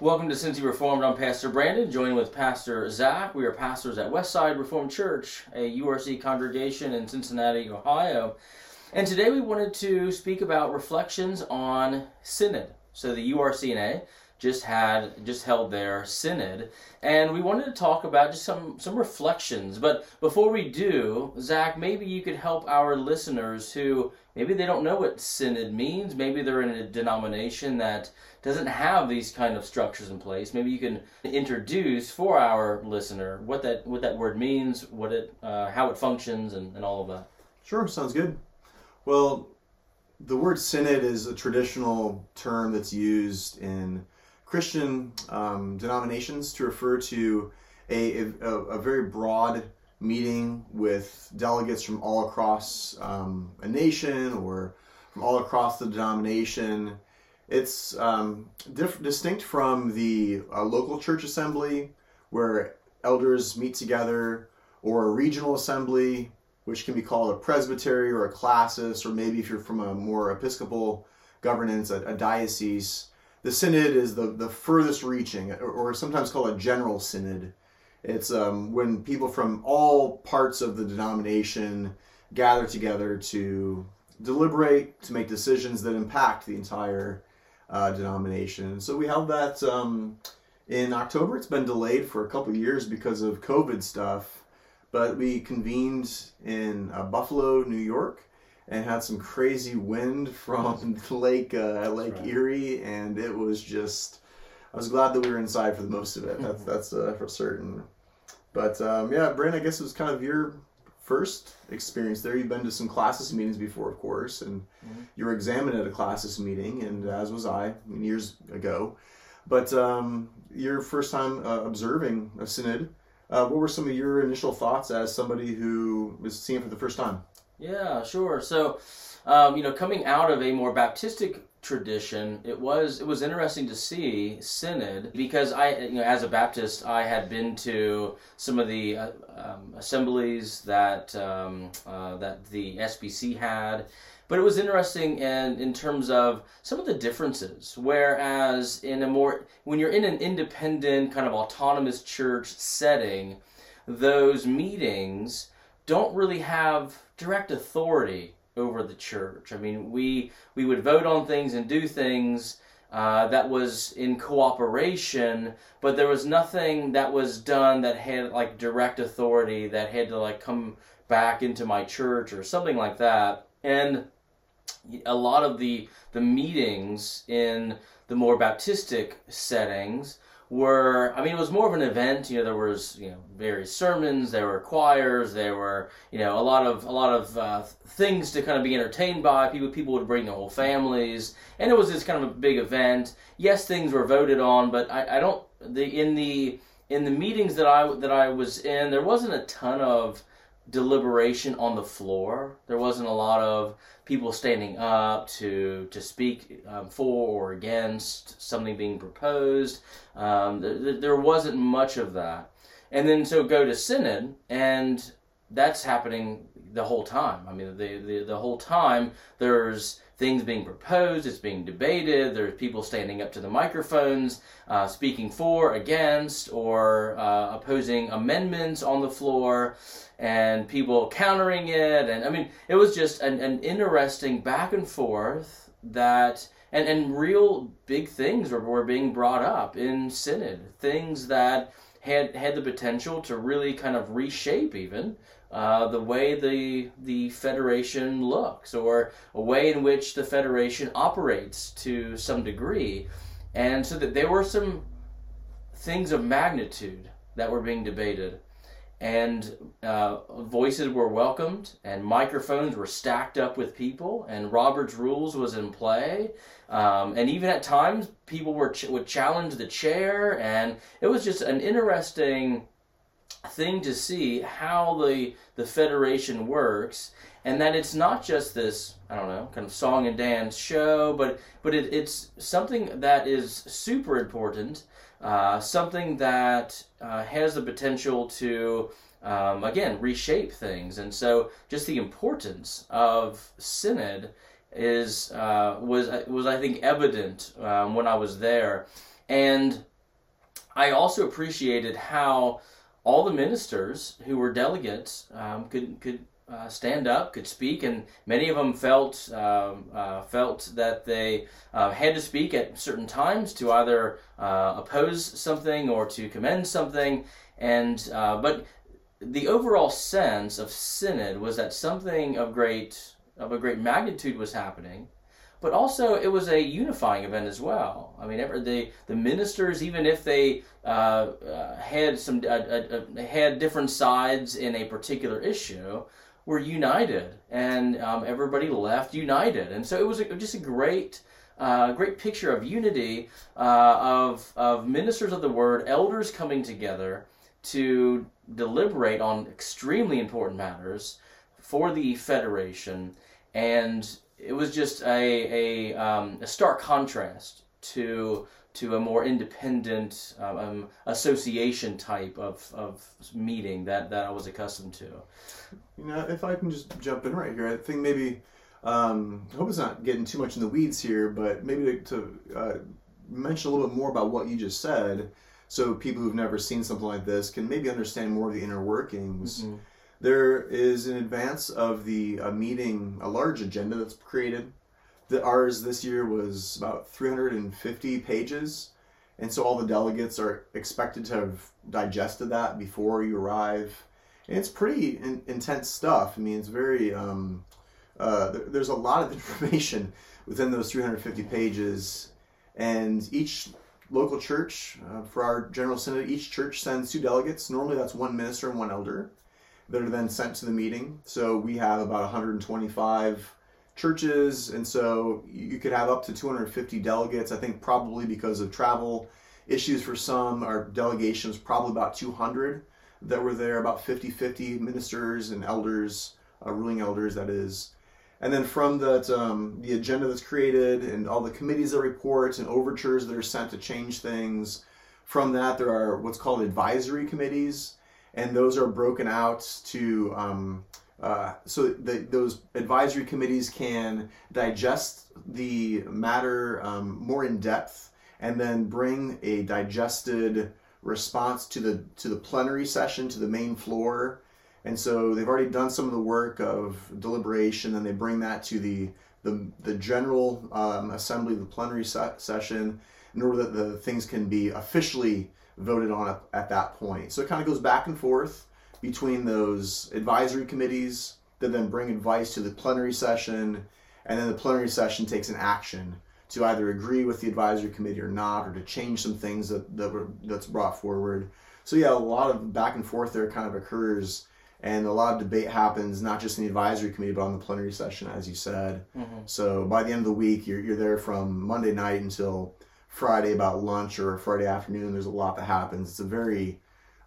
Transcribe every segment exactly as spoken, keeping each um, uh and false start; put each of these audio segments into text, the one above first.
Welcome to Cincy Reformed. I'm Pastor Brandon, joined with Pastor Zach. We are pastors at Westside Reformed Church, a U R C congregation in Cincinnati, Ohio. And today we wanted to speak about reflections on synod. So the U R C N A just had just held their synod, and we wanted to talk about just some some reflections. But before we do, Zach, maybe you could help our listeners who maybe they don't know what synod means. Maybe they're in a denomination that doesn't have these kind of structures in place. Maybe you can introduce for our listener what that what that word means, what it uh, how it functions, and, and all of that. Sure, sounds good. Well, the word synod is a traditional term that's used in Christian um, denominations to refer to a, a, a very broad meeting with delegates from all across um, a nation or from all across the denomination. It's um, diff- distinct from the uh, local church assembly, where elders meet together, or a regional assembly, which can be called a presbytery or a classis, or maybe if you're from a more Episcopal governance, a, a diocese. The synod is the, the furthest reaching, or, or sometimes called a general synod. It's um, when people from all parts of the denomination gather together to deliberate, to make decisions that impact the entire uh, denomination. So we held that um, in October. It's been delayed for a couple of years because of COVID stuff, but we convened in uh, Buffalo, New York, and had some crazy wind from Lake uh, Lake right. Erie, and it was just, I was glad that we were inside for the most of it. That's that's uh, for certain. But um, yeah, Brandon, I guess it was kind of your first experience there. You've been to some classes meetings before, of course, and mm-hmm. you were examined at a classes meeting, and as was I years ago. But um, your first time uh, observing a synod, uh, what were some of your initial thoughts as somebody who was seeing it for the first time? Yeah, sure. So, um, you know, coming out of a more Baptistic tradition, it was it was interesting to see synod, because I, you know, as a Baptist, I had been to some of the uh, um, assemblies that um, uh, that the S B C had, but it was interesting and in terms of some of the differences. Whereas in a more when you're in an independent kind of autonomous church setting, those meetings don't really have direct authority over the church. I mean, we we would vote on things and do things uh, that was in cooperation, but there was nothing that was done that had like direct authority that had to like come back into my church or something like that. And a lot of the the meetings in the more Baptistic settings were, I mean, it was more of an event. You know, there was, you know, various sermons, there were choirs, there were, you know, a lot of a lot of uh, things to kind of be entertained by. People people would bring their whole families, and it was this kind of a big event. Yes, things were voted on, but I, I don't the in the in the meetings that I that I was in, there wasn't a ton of deliberation on the floor. There wasn't a lot of people standing up to to speak um, for or against something being proposed. Um, th- there wasn't much of that. And then so go to synod, and that's happening the whole time. I mean, the, the, the whole time there's things being proposed, it's being debated, there's people standing up to the microphones, uh, speaking for, against, or uh, opposing amendments on the floor, and people countering it. And I mean, it was just an, an interesting back and forth that, and, and real big things were, were being brought up in synod, things that had had the potential to really kind of reshape even uh, the way the the Federation looks, or a way in which the Federation operates to some degree. And so that there were some things of magnitude that were being debated, and uh, voices were welcomed, and microphones were stacked up with people, and Robert's Rules was in play, um, and even at times people were ch- would challenge the chair, and it was just an interesting thing to see how the the Federation works. and that it's not just this, I don't know, kind of song and dance show, but but it, it's something that is super important, uh, something that uh, has the potential to, um, again, reshape things. And so just the importance of Synod is uh, was, was, I think, evident um, when I was there. And I also appreciated how all the ministers who were delegates um, could could uh, stand up, could speak, and many of them felt um, uh, felt that they uh, had to speak at certain times to either uh, oppose something or to commend something. And uh, but the overall sense of Synod was that something of great of a great magnitude was happening. But also, it was a unifying event as well. I mean, the the ministers, even if they uh, uh, had some uh, uh, had different sides in a particular issue, were united, and um, everybody left united. And so it was a, just a great, uh, great picture of unity uh, of of ministers of the word, elders coming together to deliberate on extremely important matters for the Federation. And it was just a a, um, a stark contrast to to a more independent um, association type of, of meeting that, that I was accustomed to. You know, if I can just jump in right here, I think maybe um, I hope it's not getting too much in the weeds here, but maybe to, to uh, mention a little bit more about what you just said, so people who've never seen something like this can maybe understand more of the inner workings. Mm-hmm. There is, in advance of the a meeting, a large agenda that's created. The, ours this year was about three hundred fifty pages, and so all the delegates are expected to have digested that before you arrive. And it's pretty in, intense stuff. I mean, it's very, um, uh, there, there's a lot of information within those three hundred fifty pages, and each local church, uh, for our General Synod, each church sends two delegates. Normally that's one minister and one elder that are then sent to the meeting. So we have about one hundred twenty-five churches, and so you could have up to two hundred fifty delegates. I think probably because of travel issues for some, our delegation was probably about two hundred that were there, about fifty fifty ministers and elders, uh, ruling elders, that is. And then from that, um, the agenda that's created and all the committees that report and overtures that are sent to change things, from that there are what's called advisory committees. And those are broken out to, um, uh, so the, those advisory committees can digest the matter um, more in depth, and then bring a digested response to the to the plenary session, to the main floor. And so they've already done some of the work of deliberation, and they bring that to the the, the general um, assembly, the plenary se- session, in order that the things can be officially voted on at that point. So it kind of goes back and forth between those advisory committees that then bring advice to the plenary session, and then the plenary session takes an action to either agree with the advisory committee or not, or to change some things that, that were, that's brought forward. So yeah, a lot of back and forth there kind of occurs, and a lot of debate happens, not just in the advisory committee, but on the plenary session, as you said. Mm-hmm. So by the end of the week, you're, you're there from Monday night until Friday about lunch or Friday afternoon. There's a lot that happens. It's a very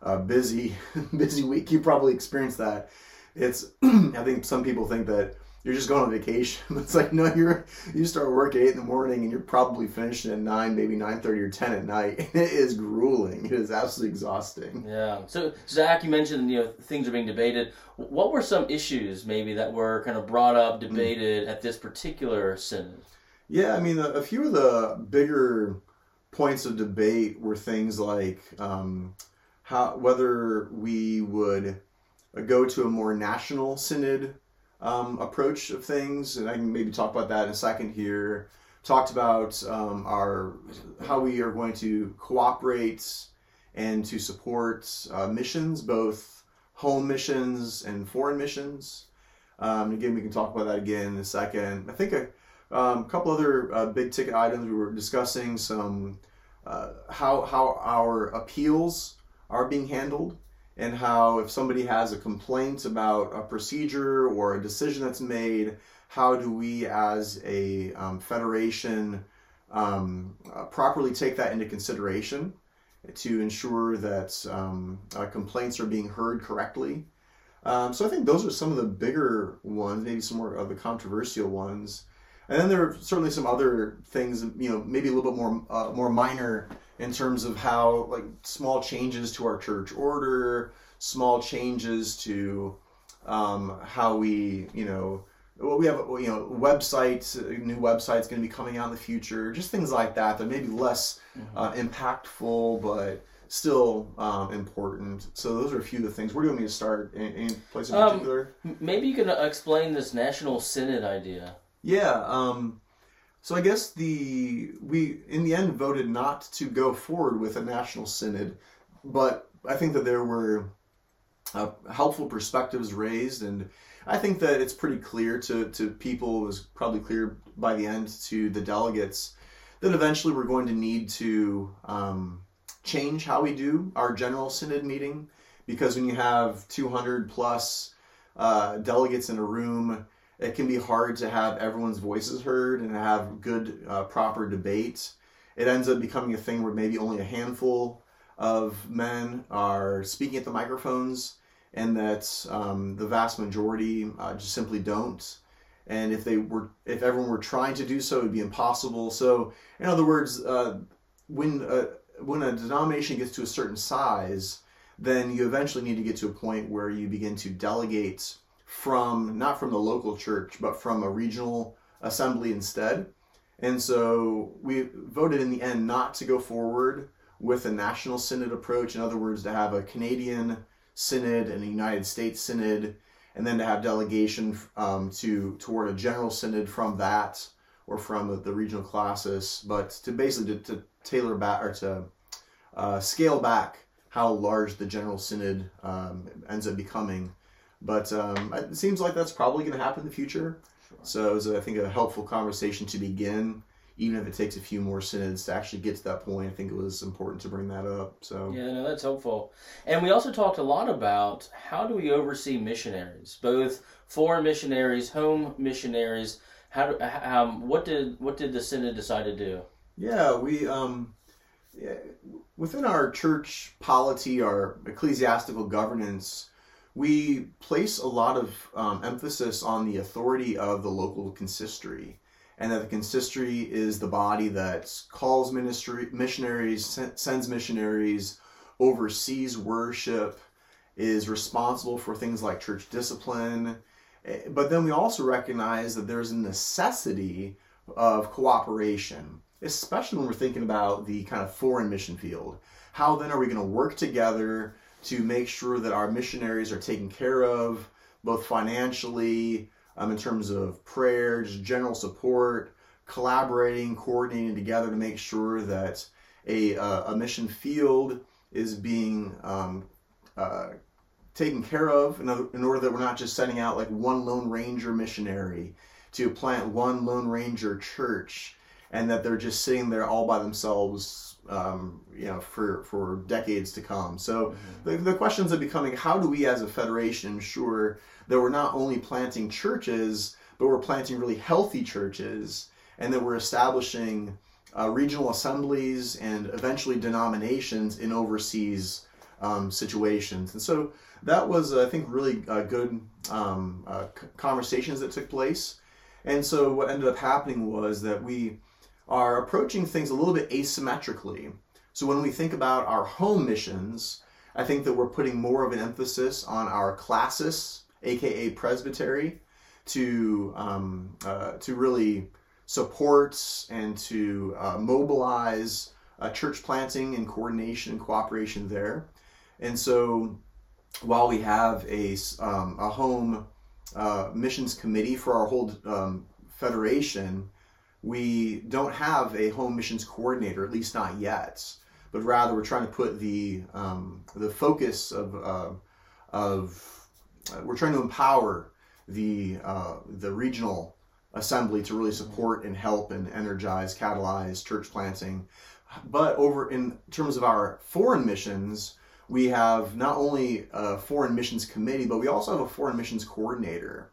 uh, busy, busy week. You probably experienced that. It's I think some people think that you're just going on vacation. It's like, no, you're you start work at eight in the morning and you're probably finishing at nine, maybe nine thirty or ten at night. It is grueling. It is absolutely exhausting. Yeah. So Zach, you mentioned you know things are being debated. What were some issues maybe that were kind of brought up, debated mm-hmm. at this particular synod? Yeah, I mean, a few of the bigger points of debate were things like um, how whether we would go to a more national synod um, approach of things, and I can maybe talk about that in a second here. Talked about um, our how we are going to cooperate and to support uh, missions, both home missions and foreign missions. Um, again, we can talk about that again in a second. I think a Um, a couple other uh, big ticket items we were discussing, some uh, how how our appeals are being handled, and how if somebody has a complaint about a procedure or a decision that's made, how do we as a um, federation um, uh, properly take that into consideration to ensure that um, uh, complaints are being heard correctly. Um, so I think those are some of the bigger ones, maybe some more of the controversial ones. And then there are certainly some other things, you know, maybe a little bit more uh, more minor in terms of how, like, small changes to our church order, small changes to um, how we, you know, well, we have, you know, websites, new websites going to be coming out in the future, just things like that that may be less mm-hmm. uh, impactful, but still um, important. So those are a few of the things. Where do you want me to start? Any, any place in um, particular? Maybe you can explain this National Synod idea. Yeah. Um, so I guess the we, in the end, voted not to go forward with a National Synod, but I think that there were uh, helpful perspectives raised, and I think that it's pretty clear to, to people, it was probably clear by the end to the delegates, that eventually we're going to need to um, change how we do our General Synod meeting, because when you have two hundred plus uh, delegates in a room, it can be hard to have everyone's voices heard and have good, uh, proper debate. It ends up becoming a thing where maybe only a handful of men are speaking at the microphones, and that um, the vast majority uh, just simply don't. And if they were, if everyone were trying to do so, it would be impossible. So, in other words, uh, when a, when a denomination gets to a certain size, then you eventually need to get to a point where you begin to delegate from, not from the local church, but from a regional assembly instead. And so we voted in the end not to go forward with a National Synod approach. In other words, to have a Canadian Synod and a United States Synod, and then to have delegation um, to toward a General Synod from that or from the, the regional classes, but to basically to, to tailor back or to uh, scale back how large the General Synod um, ends up becoming. But um, it seems like that's probably going to happen in the future. Sure. So it was, I think, a helpful conversation to begin, even if it takes a few more synods to actually get to that point. I think it was important to bring that up. So yeah, no, that's helpful. And we also talked a lot about how do we oversee missionaries, both foreign missionaries, home missionaries. How do, um, what did what did the synod decide to do? Yeah, we um, within our church polity, our ecclesiastical governance, we place a lot of um, emphasis on the authority of the local consistory, and that the consistory is the body that calls ministry, missionaries, sends missionaries, oversees worship, is responsible for things like church discipline. But then we also recognize that there's a necessity of cooperation, especially when we're thinking about the kind of foreign mission field. How then are we going to work together to make sure that our missionaries are taken care of, both financially, Um, in terms of prayer, just general support, collaborating, coordinating together to make sure that a uh, a mission field is being um, uh, taken care of, in, other, in order that we're not just sending out like one Lone Ranger missionary to plant one Lone Ranger church, and that they're just sitting there all by themselves, um, you know, for for decades to come. So mm-hmm. the, the questions are becoming: how do we, as a federation, ensure that we're not only planting churches, but we're planting really healthy churches, and that we're establishing uh, regional assemblies and eventually denominations in overseas um, situations? And so that was, I think, really uh, good um, uh, conversations that took place. And so what ended up happening was that we are approaching things a little bit asymmetrically. So when we think about our home missions, I think that we're putting more of an emphasis on our classes, A K A Presbytery, to um, uh, to really support and to uh, mobilize uh, church planting and coordination and cooperation there. And so, while we have a um, a home uh, missions committee for our whole um, federation, we don't have a home missions coordinator, at least not yet. But rather, we're trying to put the um, the focus of uh, of we're trying to empower the uh, the regional assembly to really support and help and energize, catalyze church planting. But over in terms of our foreign missions, we have not only a foreign missions committee, but we also have a foreign missions coordinator.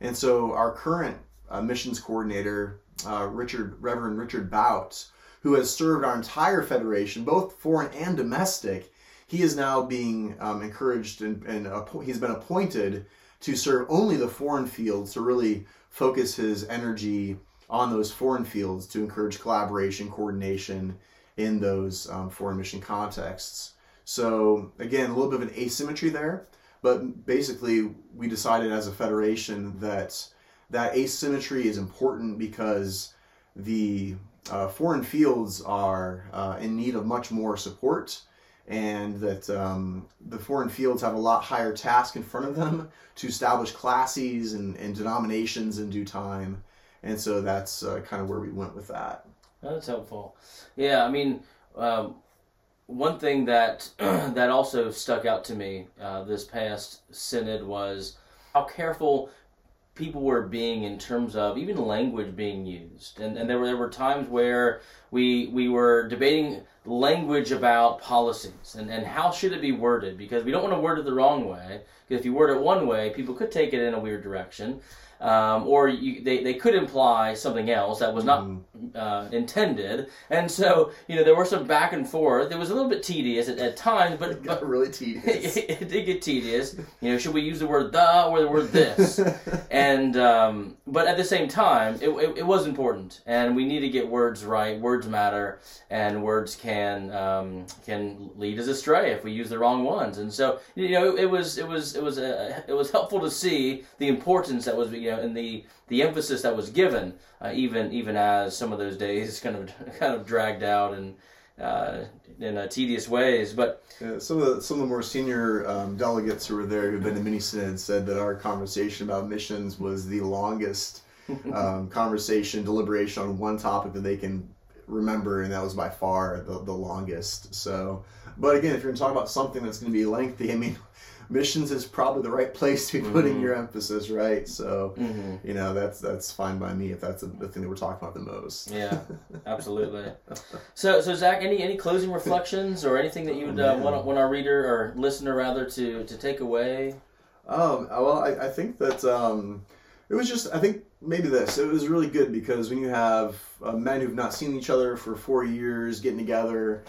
And so our current uh, missions coordinator, uh, Richard Reverend Richard Bout, who has served our entire federation, both foreign and domestic, he is now being um, encouraged and, and app- he's been appointed to serve only the foreign fields, to really focus his energy on those foreign fields to encourage collaboration, coordination in those um, foreign mission contexts. So again, a little bit of an asymmetry there, but basically we decided as a federation that that asymmetry is important because the uh, foreign fields are uh, in need of much more support, and that um, the foreign fields have a lot higher task in front of them to establish classes and, and denominations in due time. And so that's uh, kind of where we went with that. That's helpful. Yeah, I mean, um, one thing that that also stuck out to me uh, this past synod was how careful people were being in terms of even language being used. And, and there were there were times where we we were debating language about policies and, and how should it be worded, because we don't want to word it the wrong way, because if you word it one way, people could take it in a weird direction, um, or you, they, they could imply something else that was not mm. uh, intended. And so, you know, there were some back and forth. It was a little bit tedious at, at times, but... It got but really tedious. It, it did get tedious. You know, should we use the word the or the word this? and um, But at the same time, it, it, it was important, and we need to get words right. Words matter, and words can... Can, um, can lead us astray if we use the wrong ones. And so, you know, it was it was it was a, it was helpful to see the importance that was, you know, and the the emphasis that was given, uh, even even as some of those days kind of kind of dragged out and uh, in uh, tedious ways. But yeah, some of the, some of the more senior um, delegates who were there who've been to mini synod said that our conversation about missions was the longest um, conversation deliberation on one topic that they can remember, and that was by far the, the longest. So, but again, if you're going to talk about something that's going to be lengthy, I mean, missions is probably the right place to be putting mm-hmm. your emphasis, right? So, mm-hmm. you know, that's that's fine by me if that's the thing that we're talking about the most. Yeah, absolutely. so, so Zach, any any closing reflections or anything that you would uh, want want our reader or listener rather to to take away? Um. Well, I I think that um, it was just I think. Maybe this. It was really good because when you have uh, men who've not seen each other for four years getting together,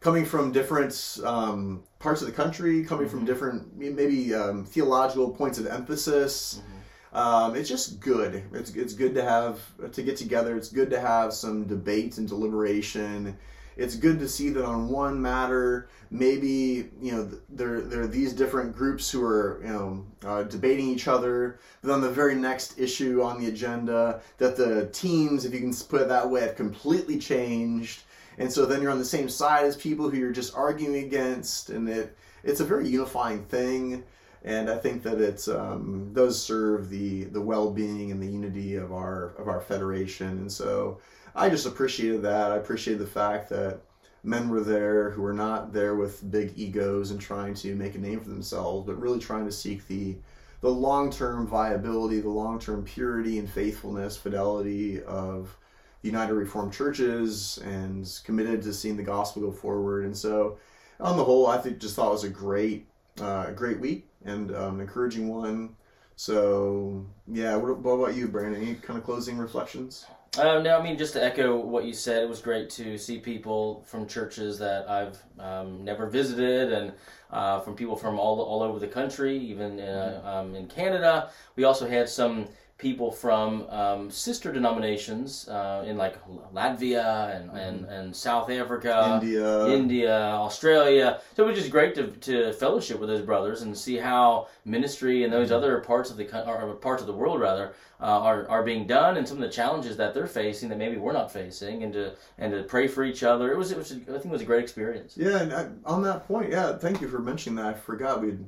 coming from different um, parts of the country, coming mm-hmm. from different maybe um, theological points of emphasis, mm-hmm. um, it's just good. It's it's good to have to get together. It's good to have some debate and deliberation. It's good to see that on one matter, maybe, you know, there, there are these different groups who are, you know, uh, debating each other. But on the very next issue on the agenda, that the teams, if you can put it that way, have completely changed. And so then you're on the same side as people who you're just arguing against. And it it's a very unifying thing. And I think that it um, does serve the, the well-being and the unity of our of our federation. And so... I just appreciated that. I appreciated the fact that men were there who were not there with big egos and trying to make a name for themselves, but really trying to seek the the long-term viability, the long-term purity and faithfulness, fidelity of the United Reformed Churches, and committed to seeing the gospel go forward. And so, on the whole, I think just thought it was a great, uh, great week and um, encouraging one. So, yeah. What, what about you, Brandon? Any kind of closing reflections? Uh, no, I mean, just to echo what you said, it was great to see people from churches that I've um, never visited, and uh, from people from all all over the country, even uh, um, in Canada. We also had some people from um, sister denominations uh, in like Latvia and, mm-hmm. and, and South Africa, India, India, Australia. So it was just great to, to fellowship with those brothers and see how ministry in those mm-hmm. other parts of the or parts of the world rather uh, are are being done, and some of the challenges that they're facing that maybe we're not facing, and to and to pray for each other. It was it was I think it was a great experience. Yeah, and I, on that point, yeah, thank you for mentioning that. I forgot we'd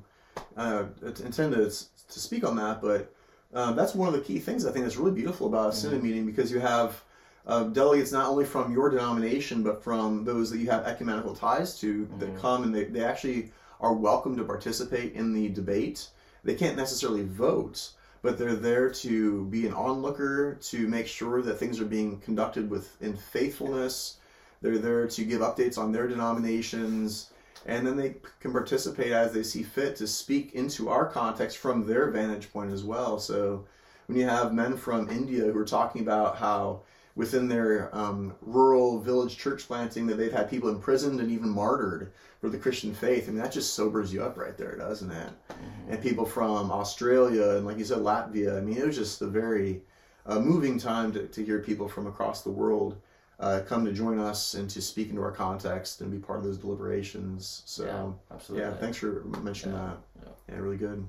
uh, intended to speak on that, but. Uh, that's one of the key things I think that's really beautiful about a mm-hmm. synod meeting, because you have uh, delegates not only from your denomination but from those that you have ecumenical ties to mm-hmm. that come, and they, they actually are welcome to participate in the debate. They can't necessarily vote, but they're there to be an onlooker, to make sure that things are being conducted with in faithfulness. They're there to give updates on their denominations, and then they can participate as they see fit to speak into our context from their vantage point as well. So when you have men from India who are talking about how within their um, rural village church planting that they've had people imprisoned and even martyred for the Christian faith. I mean, that just sobers you up right there, doesn't it? Mm-hmm. And people from Australia and, like you said, Latvia. I mean, it was just a very uh, moving time to, to hear people from across the world uh, come to join us and to speak into our context and be part of those deliberations. So, yeah, absolutely. Yeah, thanks for mentioning yeah. that. Yeah. yeah, really good.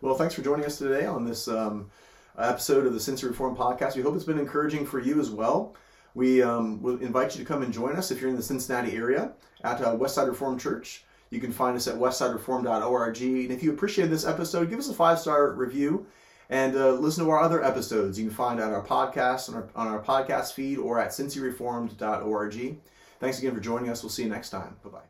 Well, thanks for joining us today on this um, episode of the Cincy Reformed Podcast. We hope it's been encouraging for you as well. We um, will invite you to come and join us if you're in the Cincinnati area at uh, Westside Reformed Church. You can find us at westside reform dot org. And if you appreciated this episode, give us a five-star review and uh, listen to our other episodes. You can find on our podcast, on our, on our podcast feed, or at cincy reformed dot org. Thanks again for joining us. We'll see you next time. Bye-bye.